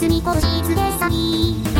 包み込む静けさに